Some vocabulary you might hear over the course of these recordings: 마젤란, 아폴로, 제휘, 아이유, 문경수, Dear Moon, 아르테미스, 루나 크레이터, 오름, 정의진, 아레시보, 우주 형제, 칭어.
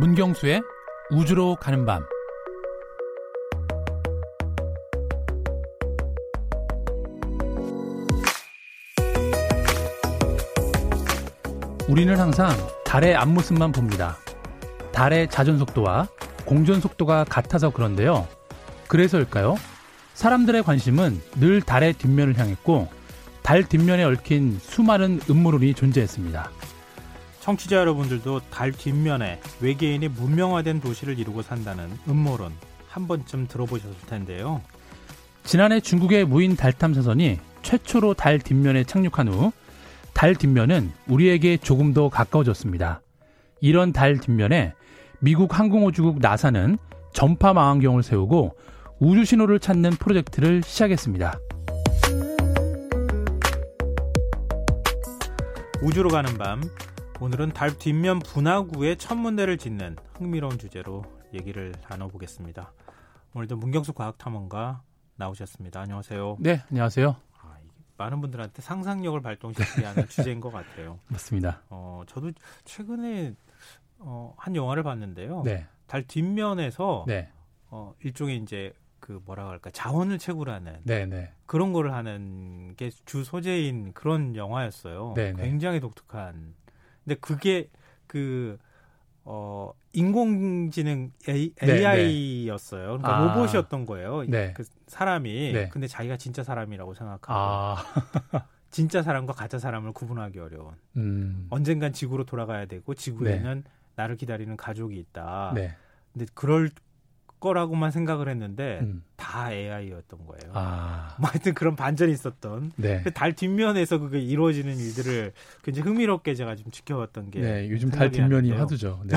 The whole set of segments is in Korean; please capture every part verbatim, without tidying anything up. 문경수의 우주로 가는 밤. 우리는 항상 달의 앞모습만 봅니다. 달의 자전속도와 공전속도가 같아서 그런데요. 그래서일까요? 사람들의 관심은 늘 달의 뒷면을 향했고 달 뒷면에 얽힌 수많은 음모론이 존재했습니다. 청취자 여러분들도 달 뒷면에 외계인이 문명화된 도시를 이루고 산다는 음모론 한 번쯤 들어보셨을 텐데요. 지난해 중국의 무인 달 탐사선이 최초로 달 뒷면에 착륙한 후 달 뒷면은 우리에게 조금 더 가까워졌습니다. 이런 달 뒷면에 미국 항공우주국 나사는 전파 망원경을 세우고 우주 신호를 찾는 프로젝트를 시작했습니다. 우주로 가는 밤, 오늘은 달 뒷면 분화구에 천문대를 짓는 흥미로운 주제로 얘기를 나눠보겠습니다. 오늘도 문경수 과학탐험가 나오셨습니다. 안녕하세요. 네, 안녕하세요. 많은 분들한테 상상력을 발동시키게 하는 주제인 것 같아요. 맞습니다. 어, 저도 최근에 어, 한 영화를 봤는데요. 네. 달 뒷면에서 네. 어, 일종의 이제 그 뭐라고 할까 자원을 채굴하는 네, 네. 그런 거를 하는 게 주 소재인 그런 영화였어요. 네, 네. 굉장히 독특한. 근데 그게 그 어, 인공지능 에이아이였어요. 그러니까 아, 로봇이었던 거예요. 네. 그 사람이. 네. 근데 자기가 진짜 사람이라고 생각하고. 아. 진짜 사람과 가짜 사람을 구분하기 어려운. 음. 언젠간 지구로 돌아가야 되고 지구에는 네. 나를 기다리는 가족이 있다. 네. 근데 그럴 거라고만 생각을 했는데 음. 다 에이아이였던 거예요. 아. 뭐 하여튼 그런 반전이 있었던. 네. 달 뒷면에서 그게 이루어지는 일들을 굉장히 흥미롭게 제가 좀 지켜봤던 게. 네, 요즘 달 뒷면이 나는데요. 화두죠. 네.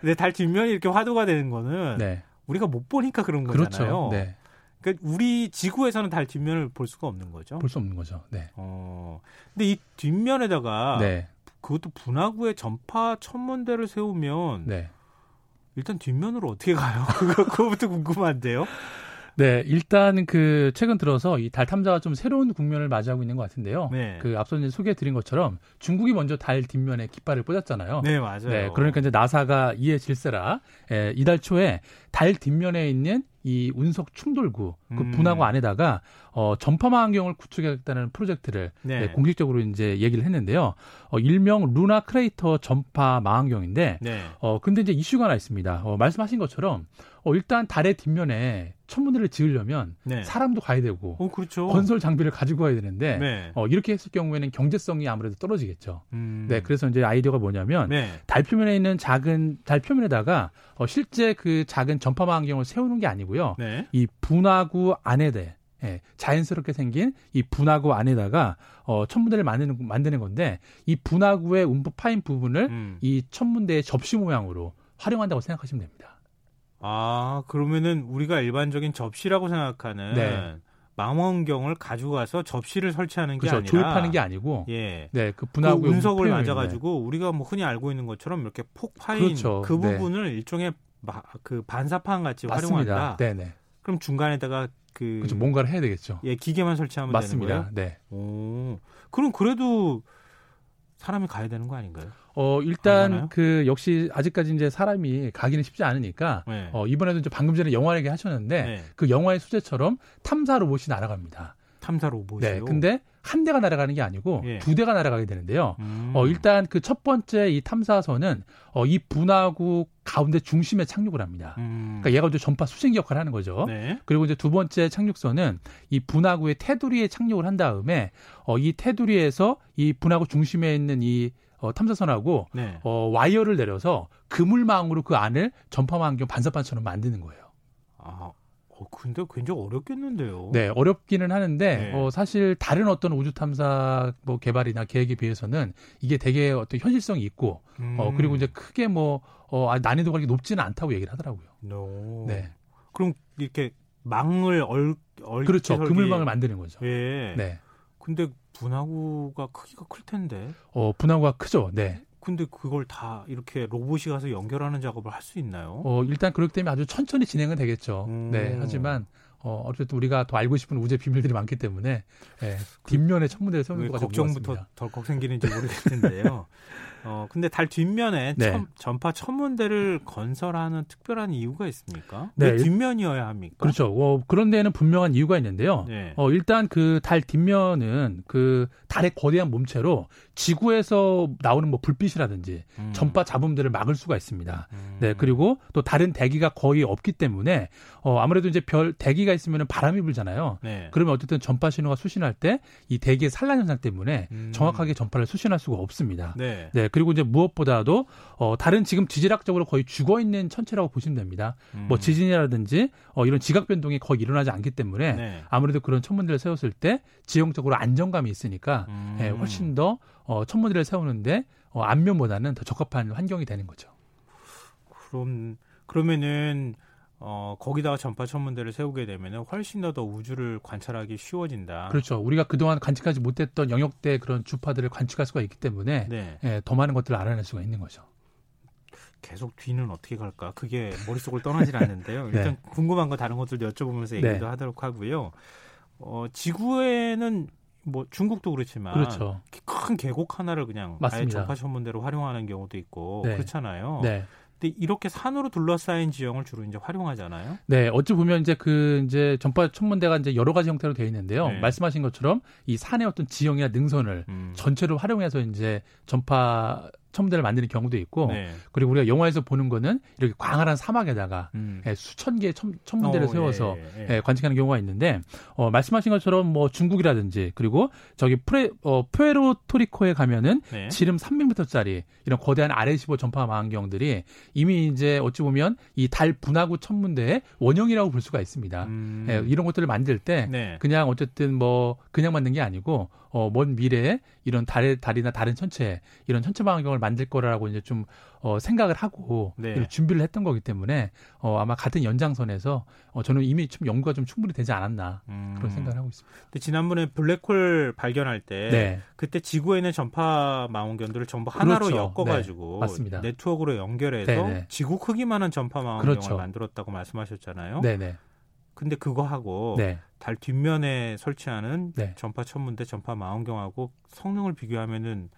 근데 달 뒷면이 이렇게 화두가 되는 거는 네. 우리가 못 보니까 그런 거잖아요. 그렇죠. 네. 그러니까 우리 지구에서는 달 뒷면을 볼 수가 없는 거죠. 볼 수 없는 거죠. 네. 어, 근데 이 뒷면에다가 네. 그것도 분화구에 전파 천문대를 세우면. 네. 일단 뒷면으로 어떻게 가요? 그거부터 궁금한데요. 네, 일단 그 최근 들어서 이 달 탐사가 좀 새로운 국면을 맞이하고 있는 것 같은데요. 네. 그 앞서 이제 소개해드린 것처럼 중국이 먼저 달 뒷면에 깃발을 꽂았잖아요. 네, 맞아요. 네, 그러니까 이제 나사가 이에 질세라 예, 이달 초에 달 뒷면에 있는 이 운석 충돌구 그 분화구 안에다가 어, 전파망원경을 구축하겠다는 프로젝트를 네. 네, 공식적으로 이제 얘기를 했는데요. 어, 일명 루나 크레이터 전파망원경인데, 네. 어 근데 이제 이슈가 하나 있습니다. 어, 말씀하신 것처럼 어, 일단 달의 뒷면에 천문대를 지으려면 네. 사람도 가야 되고, 어, 그렇죠. 건설 장비를 가지고 가야 되는데 네. 어, 이렇게 했을 경우에는 경제성이 아무래도 떨어지겠죠. 음. 네, 그래서 이제 아이디어가 뭐냐면 네. 달 표면에 있는 작은 달 표면에다가 어, 실제 그 작은 전파망원경을 세우는 게 아니고. 네. 이 분화구 안에 대 예, 자연스럽게 생긴 이 분화구 안에다가 어, 천문대를 만드는, 만드는 건데 이 분화구의 움푹 파인 부분을 음. 이 천문대의 접시 모양으로 활용한다고 생각하시면 됩니다. 아, 그러면은 우리가 일반적인 접시라고 생각하는 네. 망원경을 가지고 가서 접시를 설치하는 게 그렇죠. 아니라 조립하는 게 아니고 예. 네, 그 분화구 그 운석을 맞아 가지고 우리가 뭐 흔히 알고 있는 것처럼 이렇게 폭 파인 그렇죠. 그 부분을 네. 일종의 그 반사판 같이 맞습니다. 활용한다. 네네. 그럼 중간에다가 그 그렇죠, 뭔가를 해야 되겠죠. 예, 기계만 설치하면 맞습니다. 되는 거예요. 네. 오, 그럼 그래도 사람이 가야 되는 거 아닌가요? 어, 일단 그 역시 아직까지 이제 사람이 가기는 쉽지 않으니까 네. 어, 이번에도 이제 방금 전에 영화 얘기 하셨는데 네. 그 영화의 소재처럼 탐사 로봇이 날아갑니다. 탐사 로봇이요? 네. 근데 한 대가 날아가는 게 아니고 예. 두 대가 날아가게 되는데요. 음. 어, 일단 그 첫 번째 이 탐사선은 어, 이 분화구 가운데 중심에 착륙을 합니다. 음. 그러니까 얘가 이제 전파 수신기 역할을 하는 거죠. 네. 그리고 이제 두 번째 착륙선은 이 분화구의 테두리에 착륙을 한 다음에 어, 이 테두리에서 이 분화구 중심에 있는 이 어, 탐사선하고 네. 어, 와이어를 내려서 그물망으로 그 안을 전파망경 반사판처럼 만드는 거예요. 아. 근데 굉장히 어렵겠는데요. 네, 어렵기는 하는데 네. 어, 사실 다른 어떤 우주 탐사 뭐 개발이나 계획에 비해서는 이게 되게 어떤 현실성이 있고 음. 어, 그리고 이제 크게 뭐 어, 난이도가 그렇게 높지는 않다고 얘기를 하더라고요. No. 네. 그럼 이렇게 망을 얼, 얼 그렇죠. 설계. 그물망을 만드는 거죠. 예. 네. 근데 분화구가 크기가 클 텐데. 어, 분화구가 크죠. 네. 근데 그걸 다 이렇게 로봇이 가서 연결하는 작업을 할 수 있나요? 어, 일단 그렇기 때문에 아주 천천히 진행은 되겠죠. 음. 네, 하지만 어, 어쨌든 우리가 더 알고 싶은 우주의 비밀들이 많기 때문에 예, 뒷면에 천문대를 세우는 것 같습니다. 걱정부터 덜컥 생기는지 모르겠을 텐데요. 어, 근데 달 뒷면에 네. 첨, 전파 천문대를 건설하는 특별한 이유가 있습니까? 네. 왜 뒷면이어야 합니까? 그렇죠. 어, 그런 데에는 분명한 이유가 있는데요. 네. 어, 일단 그 달 뒷면은 그 달의 거대한 몸체로 지구에서 나오는 뭐 불빛이라든지 음. 전파 잡음들을 막을 수가 있습니다. 음. 네. 그리고 또 다른 대기가 거의 없기 때문에 어, 아무래도 이제 별 대기가 있으면 바람이 불잖아요. 네. 그러면 어쨌든 전파 신호가 수신할 때 이 대기의 산란 현상 때문에 음. 정확하게 전파를 수신할 수가 없습니다. 네. 네. 그리고 이제 무엇보다도 어, 다른 지금 지질학적으로 거의 죽어 있는 천체라고 보시면 됩니다. 음. 뭐 지진이라든지 어, 이런 지각 변동이 거의 일어나지 않기 때문에 네. 아무래도 그런 천문대를 세웠을 때 지형적으로 안정감이 있으니까 음. 예, 훨씬 더 어, 천문대를 세우는데 어, 앞면보다는 더 적합한 환경이 되는 거죠. 그럼 그러면은. 어, 거기다가 전파 천문대를 세우게 되면 훨씬 더, 더 우주를 관찰하기 쉬워진다. 그렇죠. 우리가 그동안 관측하지 못했던 영역대 그런 주파들을 관측할 수가 있기 때문에 네. 예, 더 많은 것들을 알아낼 수가 있는 거죠. 계속 뒤는 어떻게 갈까? 그게 머릿속을 떠나질 않는데요. 네. 일단 궁금한 거 다른 것들도 여쭤보면서 얘기도 네. 하도록 하고요. 어, 지구에는 뭐 중국도 그렇지만 그렇죠. 큰 계곡 하나를 그냥 맞습니다. 아예 전파 천문대로 활용하는 경우도 있고 네. 그렇잖아요. 네. 이렇게 산으로 둘러싸인 지형을 주로 이제 활용하잖아요. 네, 어찌 보면 이제 그 이제 전파 천문대가 이제 여러 가지 형태로 되어 있는데요. 네. 말씀하신 것처럼 이 산의 어떤 지형이나 능선을 음. 전체로 활용해서 이제 전파 천문대를 만드는 경우도 있고, 네. 그리고 우리가 영화에서 보는 거는 이렇게 광활한 사막에다가 음. 예, 수천 개의 천, 천문대를 어, 세워서 예, 예. 예, 관측하는 경우가 있는데, 어, 말씀하신 것처럼 뭐 중국이라든지 그리고 저기 프레, 어, 푸에르토리코에 가면은 네. 지름 삼백 미터짜리 이런 거대한 아레시보 전파 망원경들이 이미 이제 어찌 보면 이 달 분화구 천문대의 원형이라고 볼 수가 있습니다. 음. 예, 이런 것들을 만들 때 네. 그냥 어쨌든 뭐 그냥 만든 게 아니고 어, 먼 미래에 이런 달의 달이나 다른 천체 이런 천체 망원경을 만들 거라고 이제 좀 어, 생각을 하고 네. 준비를 했던 거기 때문에 어, 아마 같은 연장선에서 어, 저는 이미 좀 연구가 좀 충분히 되지 않았나 음. 그런 생각을 하고 있습니다. 근데 지난번에 블랙홀 발견할 때 네. 그때 지구에 있는 전파 망원경들을 전부 하나로 그렇죠. 엮어가지고 네. 맞습니다. 네트워크로 연결해서 네네. 지구 크기만한 전파 망원경을 그렇죠. 만들었다고 말씀하셨잖아요. 네네. 근데 그거하고 네. 달 뒷면에 설치하는 네. 전파 천문대 전파 망원경하고 성능을 비교하면은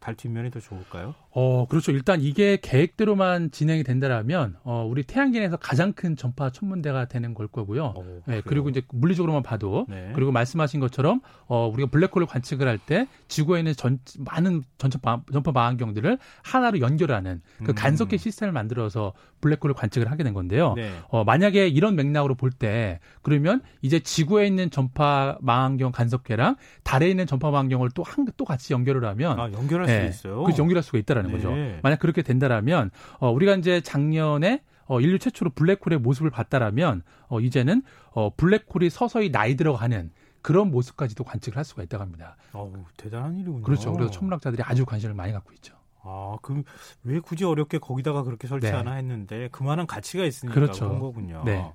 달 뒷면이 더 좋을까요? 어, 그렇죠. 일단 이게 계획대로만 진행이 된다라면 어, 우리 태양계에서 가장 큰 전파 천문대가 되는 걸 거고요. 오, 네, 그리고 이제 물리적으로만 봐도 네. 그리고 말씀하신 것처럼 어, 우리가 블랙홀을 관측을 할 때 지구에 있는 전, 많은 전파, 전파 망원경들을 하나로 연결하는 그 간섭계 음. 시스템을 만들어서 블랙홀을 관측을 하게 된 건데요. 네. 어, 만약에 이런 맥락으로 볼 때 그러면 이제 지구에 있는 전파 망원경 간섭계랑 달에 있는 전파 망원경을 또, 한, 또 같이 연결을 하면 아, 연결할 네. 있어요. 그 연결할 수가 있다라는 네. 거죠. 만약 그렇게 된다라면 어, 우리가 이제 작년에 어, 인류 최초로 블랙홀의 모습을 봤다라면 어, 이제는 어, 블랙홀이 서서히 나이 들어가는 그런 모습까지도 관측을 할 수가 있다고 합니다. 어우, 대단한 일이군요. 그렇죠. 그래서 천문학자들이 아주 관심을 많이 갖고 있죠. 아, 그럼 왜 굳이 어렵게 거기다가 그렇게 설치하나 네. 했는데 그만한 가치가 있으니까 그렇죠. 그런 거군요. 네.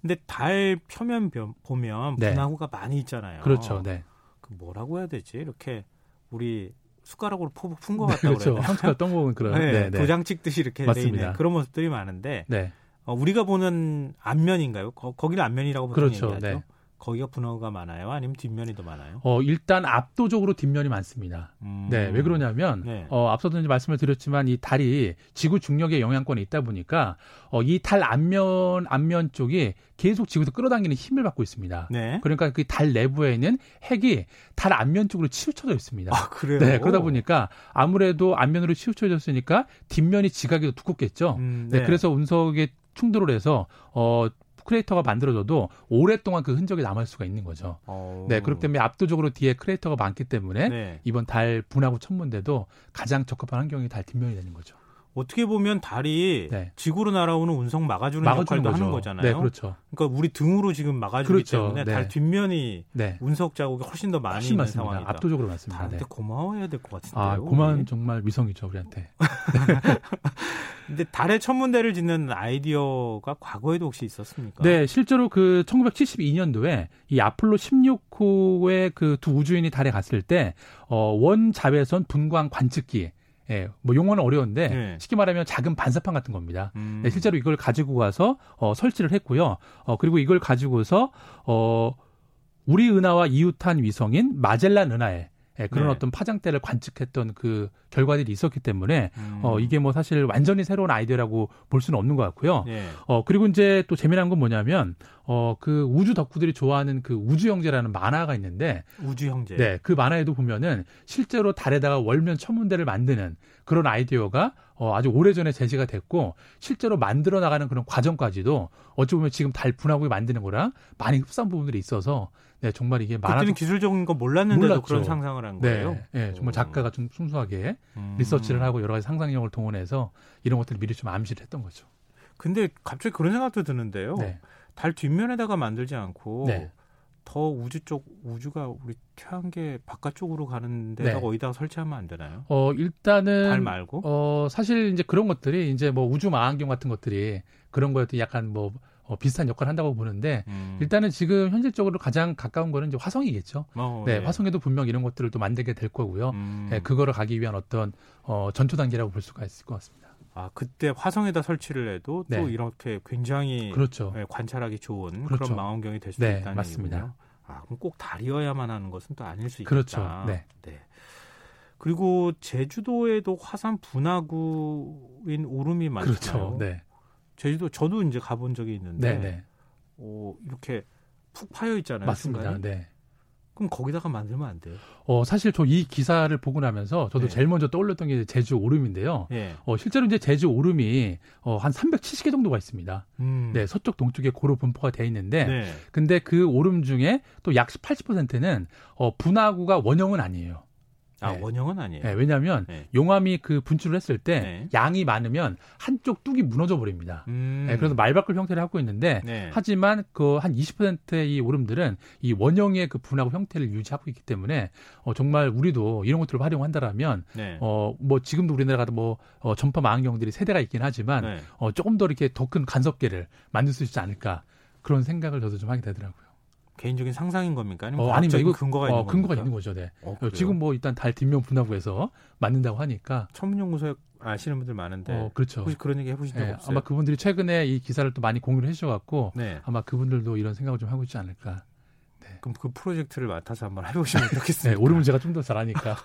근데 달 표면 보면 분화구가 네. 많이 있잖아요. 그렇죠. 네. 그 뭐라고 해야 되지? 이렇게 우리 숟가락으로 포복 푼 것 같다고 그래요. 그렇죠. 한숟가락 떠먹은 그런 네, 네, 네. 도장 찍듯이 이렇게 돼 있는 그런 모습들이 많은데 네. 어, 우리가 보는 앞면인가요? 거, 거기를 앞면이라고 보통 그렇죠. 얘기하죠. 네. 거기가 분화구가 많아요? 아니면 뒷면이 더 많아요? 어, 일단 압도적으로 뒷면이 많습니다. 음. 네, 왜 그러냐면 네. 어, 앞서도 이제 말씀을 드렸지만 이 달이 지구 중력의 영향권에 있다 보니까 어, 이 달 앞면 앞면 쪽이 계속 지구에서 끌어당기는 힘을 받고 있습니다. 네. 그러니까 그 달 내부에 있는 핵이 달 앞면 쪽으로 치우쳐져 있습니다. 아, 그래요? 네, 그러다 보니까 아무래도 앞면으로 치우쳐졌으니까 뒷면이 지각이 더 두껍겠죠. 음, 네. 네, 그래서 운석에 충돌을 해서 어, 크레이터가 만들어져도 오랫동안 그 흔적이 남을 수가 있는 거죠. 오. 네, 그렇기 때문에 압도적으로 뒤에 크레이터가 많기 때문에 네. 이번 달 분화구 천문대도 가장 적합한 환경이 달 뒷면이 되는 거죠. 어떻게 보면 달이 네. 지구로 날아오는 운석 막아주는, 막아주는 역할도 거죠. 하는 거잖아요. 네, 그렇죠. 그러니까 우리 등으로 지금 막아주기 그렇죠. 때문에 네. 달 뒷면이 네. 운석 자국이 훨씬 더 많이 훨씬 있는 맞습니다. 상황이다. 압도적으로 많습니다. 달한테 네. 고마워해야 될 것 같은데요. 아, 고마운 정말 위성이죠, 우리한테. 근데 달에 천문대를 짓는 아이디어가 과거에도 혹시 있었습니까? 네, 실제로 그 천구백칠십이 년도에 이 아폴로 십육 호의 그 두 우주인이 달에 갔을 때 어, 원자외선 분광 관측기 예, 뭐 용어는 어려운데 네. 쉽게 말하면 작은 반사판 같은 겁니다. 음. 네, 실제로 이걸 가지고 와서 어, 설치를 했고요. 어, 그리고 이걸 가지고서 어, 우리 은하와 이웃한 위성인 마젤란 은하에 예, 그런 네. 어떤 파장대를 관측했던 그 결과들이 있었기 때문에 음. 어, 이게 뭐 사실 완전히 새로운 아이디어라고 볼 수는 없는 것 같고요. 네. 어, 그리고 이제 또 재미난 건 뭐냐면 어, 그 우주 덕후들이 좋아하는 그 우주 형제라는 만화가 있는데 우주 형제. 네, 그 만화에도 보면은 실제로 달에다가 월면 천문대를 만드는 그런 아이디어가 어, 아주 오래전에 제시가 됐고 실제로 만들어 나가는 그런 과정까지도 어찌 보면 지금 달 분화구에 만드는 거랑 많이 흡사한 부분들이 있어서 네, 정말 이게 만화 그때는 기술적인 건 몰랐는데도 몰랐죠. 그런 상상을 한 네, 거예요. 네, 정말 작가가 좀 순수하게 음. 리서치를 하고 여러 가지 상상력을 동원해서 이런 것들을 미리 좀 암시를 했던 거죠. 근데 갑자기 그런 생각도 드는데요. 네. 달 뒷면에다가 만들지 않고 네. 더 우주 쪽 우주가 우리 태양계 바깥쪽으로 가는 데다가 네. 어디다가 설치하면 안 되나요? 어 일단은 달 말고 어 사실 이제 그런 것들이 이제 뭐 우주 망원경 같은 것들이 그런 거에도 약간 뭐 어, 비슷한 역할을 한다고 보는데 음. 일단은 지금 현실적으로 가장 가까운 거는 이제 화성이겠죠. 어, 네, 네, 화성에도 분명 이런 것들을 또 만들게 될 거고요. 음. 네, 그거를 가기 위한 어떤 어, 전초 단계라고 볼 수가 있을 것 같습니다. 아, 그때 화성에다 설치를 해도 네. 또 이렇게 굉장히 그렇죠. 네, 관찰하기 좋은 그렇죠. 그런 망원경이 될 수도 네, 있다는 맞습니다. 얘기군요. 아, 그럼 꼭 달이어야만 하는 것은 또 아닐 수 있다. 그렇죠. 네. 네. 그리고 제주도에도 화산 분화구인 오름이 많잖아요. 그렇죠. 네. 제주도 저도 이제 가본 적이 있는데 어, 이렇게 푹 파여 있잖아요. 맞습니다. 네. 그럼 거기다가 만들면 안 돼요? 어, 사실 저 이 기사를 보고 나면서 저도 네. 제일 먼저 떠올렸던 게 제주 오름인데요. 네. 어, 실제로 이제 제주 오름이 어, 한 삼백칠십 개 정도가 있습니다. 음. 네, 서쪽 동쪽에 고루 분포가 돼 있는데 네. 근데 그 오름 중에 또 약 팔십 퍼센트는 어, 분화구가 원형은 아니에요. 아, 네. 원형은 아니에요. 네, 왜냐하면 네. 용암이 그 분출을 했을 때 네. 양이 많으면 한쪽 뚝이 무너져 버립니다. 음. 네, 그래서 말바꿀 형태를 하고 있는데 네. 하지만 그 한 이십 퍼센트의 이 오름들은 이 원형의 그 분화구 형태를 유지하고 있기 때문에 어, 정말 우리도 이런 것들을 활용한다라면 네. 어, 뭐 지금도 우리나라가 뭐 어, 전파 망원경들이 세대가 있긴 하지만 네. 어, 조금 더 이렇게 더 큰 간섭계를 만들 수 있지 않을까 그런 생각을 저도 좀 하게 되더라고요. 개인적인 상상인 겁니까? 아니면 어, 아닙니다. 이거 근거가 있는 어, 근거가 있는 거죠. 네. 어, 지금 뭐 일단 달 뒷면 분화구에서 만든다고 하니까 천문연구소에 아시는 분들 많은데 어, 그렇죠. 혹시 그런 얘기 해보신 네, 적 없어요? 아마 그분들이 최근에 이 기사를 또 많이 공유를 해주셔갖고 네. 아마 그분들도 이런 생각을 좀 하고 있지 않을까. 네. 그럼 그 프로젝트를 맡아서 한번 해보시면 좋겠습니다. 네, 오름은 제가 좀 더 잘하니까.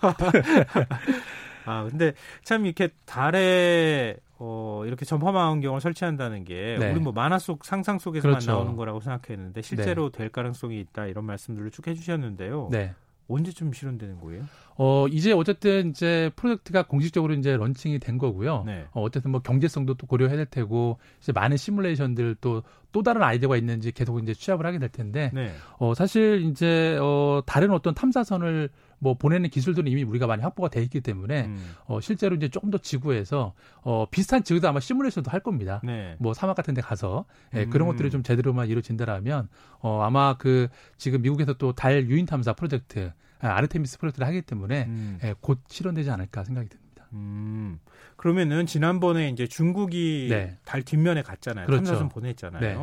아 근데 참 이렇게 달에 어, 이렇게 전파망원경을 설치한다는 게 네. 우리 뭐 만화 속 상상 속에서만 그렇죠. 나오는 거라고 생각했는데 실제로 네. 될 가능성이 있다 이런 말씀들을 쭉 해주셨는데요. 네. 언제쯤 실현되는 거예요? 어, 이제 어쨌든 이제 프로젝트가 공식적으로 이제 런칭이 된 거고요. 네. 어, 어쨌든 뭐 경제성도 또 고려해야 될 테고, 이제 많은 시뮬레이션들 또, 또 다른 아이디어가 있는지 계속 이제 취합을 하게 될 텐데, 네. 어, 사실 이제, 어, 다른 어떤 탐사선을 뭐 보내는 기술들은 이미 우리가 많이 확보가 돼 있기 때문에, 음. 어, 실제로 이제 조금 더 지구에서, 어, 비슷한 지구도 아마 시뮬레이션도 할 겁니다. 네. 뭐 사막 같은 데 가서, 예, 음. 그런 것들이 좀 제대로만 이루어진다라면, 어, 아마 그, 지금 미국에서 또 달 유인 탐사 프로젝트, 아르테미스 프로젝트를 하기 때문에 음. 예, 곧 실현되지 않을까 생각이 듭니다. 음. 그러면은 지난번에 이제 중국이 네. 달 뒷면에 갔잖아요. 그렇죠. 탐사선 보냈잖아요. 네.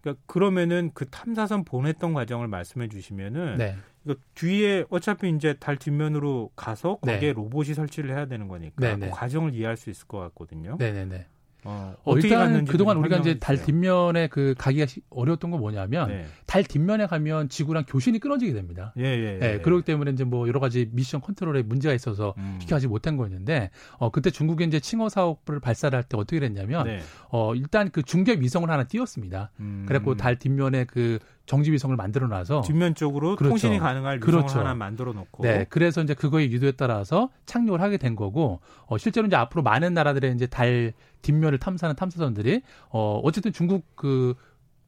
그러니까 그러면은 그 탐사선 보냈던 과정을 말씀해 주시면은 네. 이거 뒤에 어차피 이제 달 뒷면으로 가서 거기에 네. 로봇이 설치를 해야 되는 거니까 그 과정을 이해할 수 있을 것 같거든요. 네네네. 어, 어, 일단 그동안 우리가 이제 달 뒷면에 그 가기가 어려웠던 건 뭐냐면 네. 달 뒷면에 가면 지구랑 교신이 끊어지게 됩니다. 예, 예, 예, 예. 그렇기 때문에 이제 뭐 여러 가지 미션 컨트롤에 문제가 있어서 음. 쉽게 하지 못한 거였는데 어, 그때 중국이 이제 칭어 사업을 발사를 할 때 어떻게 됐냐면 네. 어, 일단 그 중계 위성을 하나 띄웠습니다. 음. 그래갖고 달 뒷면에 그 정지 위성을 만들어 놔서 뒷면 쪽으로 그렇죠. 통신이 가능할 위성을 그렇죠. 하나 만들어 놓고 네, 그래서 이제 그거의 유도에 따라서 착륙을 하게 된 거고 어, 실제로 이제 앞으로 많은 나라들의 이제 달 뒷면을 탐사하는 탐사선들이 어, 어쨌든 중국 그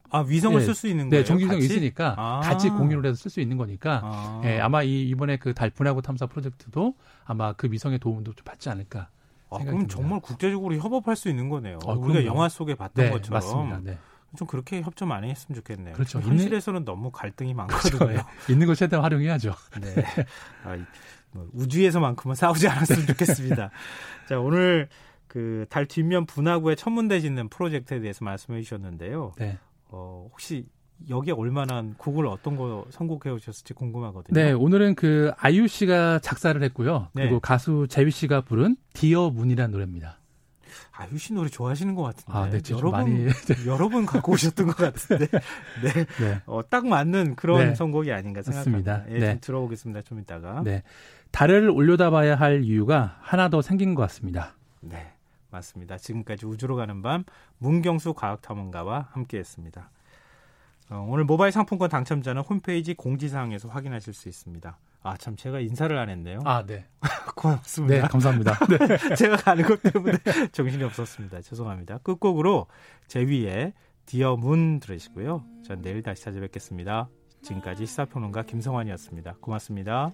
아, 위성을 네, 쓸 수 있는 거예요. 네, 정지 위성이 있으니까 아. 같이 공유를 해서 쓸 수 있는 거니까 아. 네, 아마 이 이번에 그 달 분화구 탐사 프로젝트도 아마 그 위성의 도움도 좀 받지 않을까 아, 생각이 그럼 듭니다. 정말 국제적으로 협업할 수 있는 거네요. 어, 우리가 그럼요. 영화 속에 봤던 네, 것처럼. 맞습니다. 네. 좀 그렇게 협조 많이 했으면 좋겠네요. 그렇죠. 현실에서는 있는... 너무 갈등이 많거든요. 그렇죠. 있는 걸 최대한 활용해야죠. 네. 아, 뭐 우주에서만큼은 싸우지 않았으면 좋겠습니다. 자, 오늘 그 달 뒷면 분화구에 천문대 짓는 프로젝트에 대해서 말씀해 주셨는데요. 네. 어, 혹시 여기에 올만한 곡을 어떤 거 선곡해 오셨을지 궁금하거든요. 네, 오늘은 그 아이유 씨가 작사를 했고요. 네. 그리고 가수 제휘 씨가 부른 Dear Moon이라는 노래입니다. 아유 씨 노래 좋아하시는 것 같은데. 아, 네, 여러 번, 많이... 여러 번 갖고 오셨던 것 같은데. 네, 네. 어, 딱 맞는 그런 네. 선곡이 아닌가 생각합니다. 예, 네. 좀 들어보겠습니다. 좀 이따가. 네, 달을 올려다봐야 할 이유가 하나 더 생긴 것 같습니다. 네, 맞습니다. 지금까지 우주로 가는 밤 문경수 과학탐험가와 함께했습니다. 어, 오늘 모바일 상품권 당첨자는 홈페이지 공지사항에서 확인하실 수 있습니다. 아, 참 제가 인사를 안 했네요. 아, 네. 고맙습니다. 네, 감사합니다. 네. 제가 가는 것 때문에 정신이 없었습니다. 죄송합니다. 끝곡으로 제휘의 Dear Moon 들으시고요. 전 내일 다시 찾아뵙겠습니다. 지금까지 시사평론가 김성환이었습니다. 고맙습니다.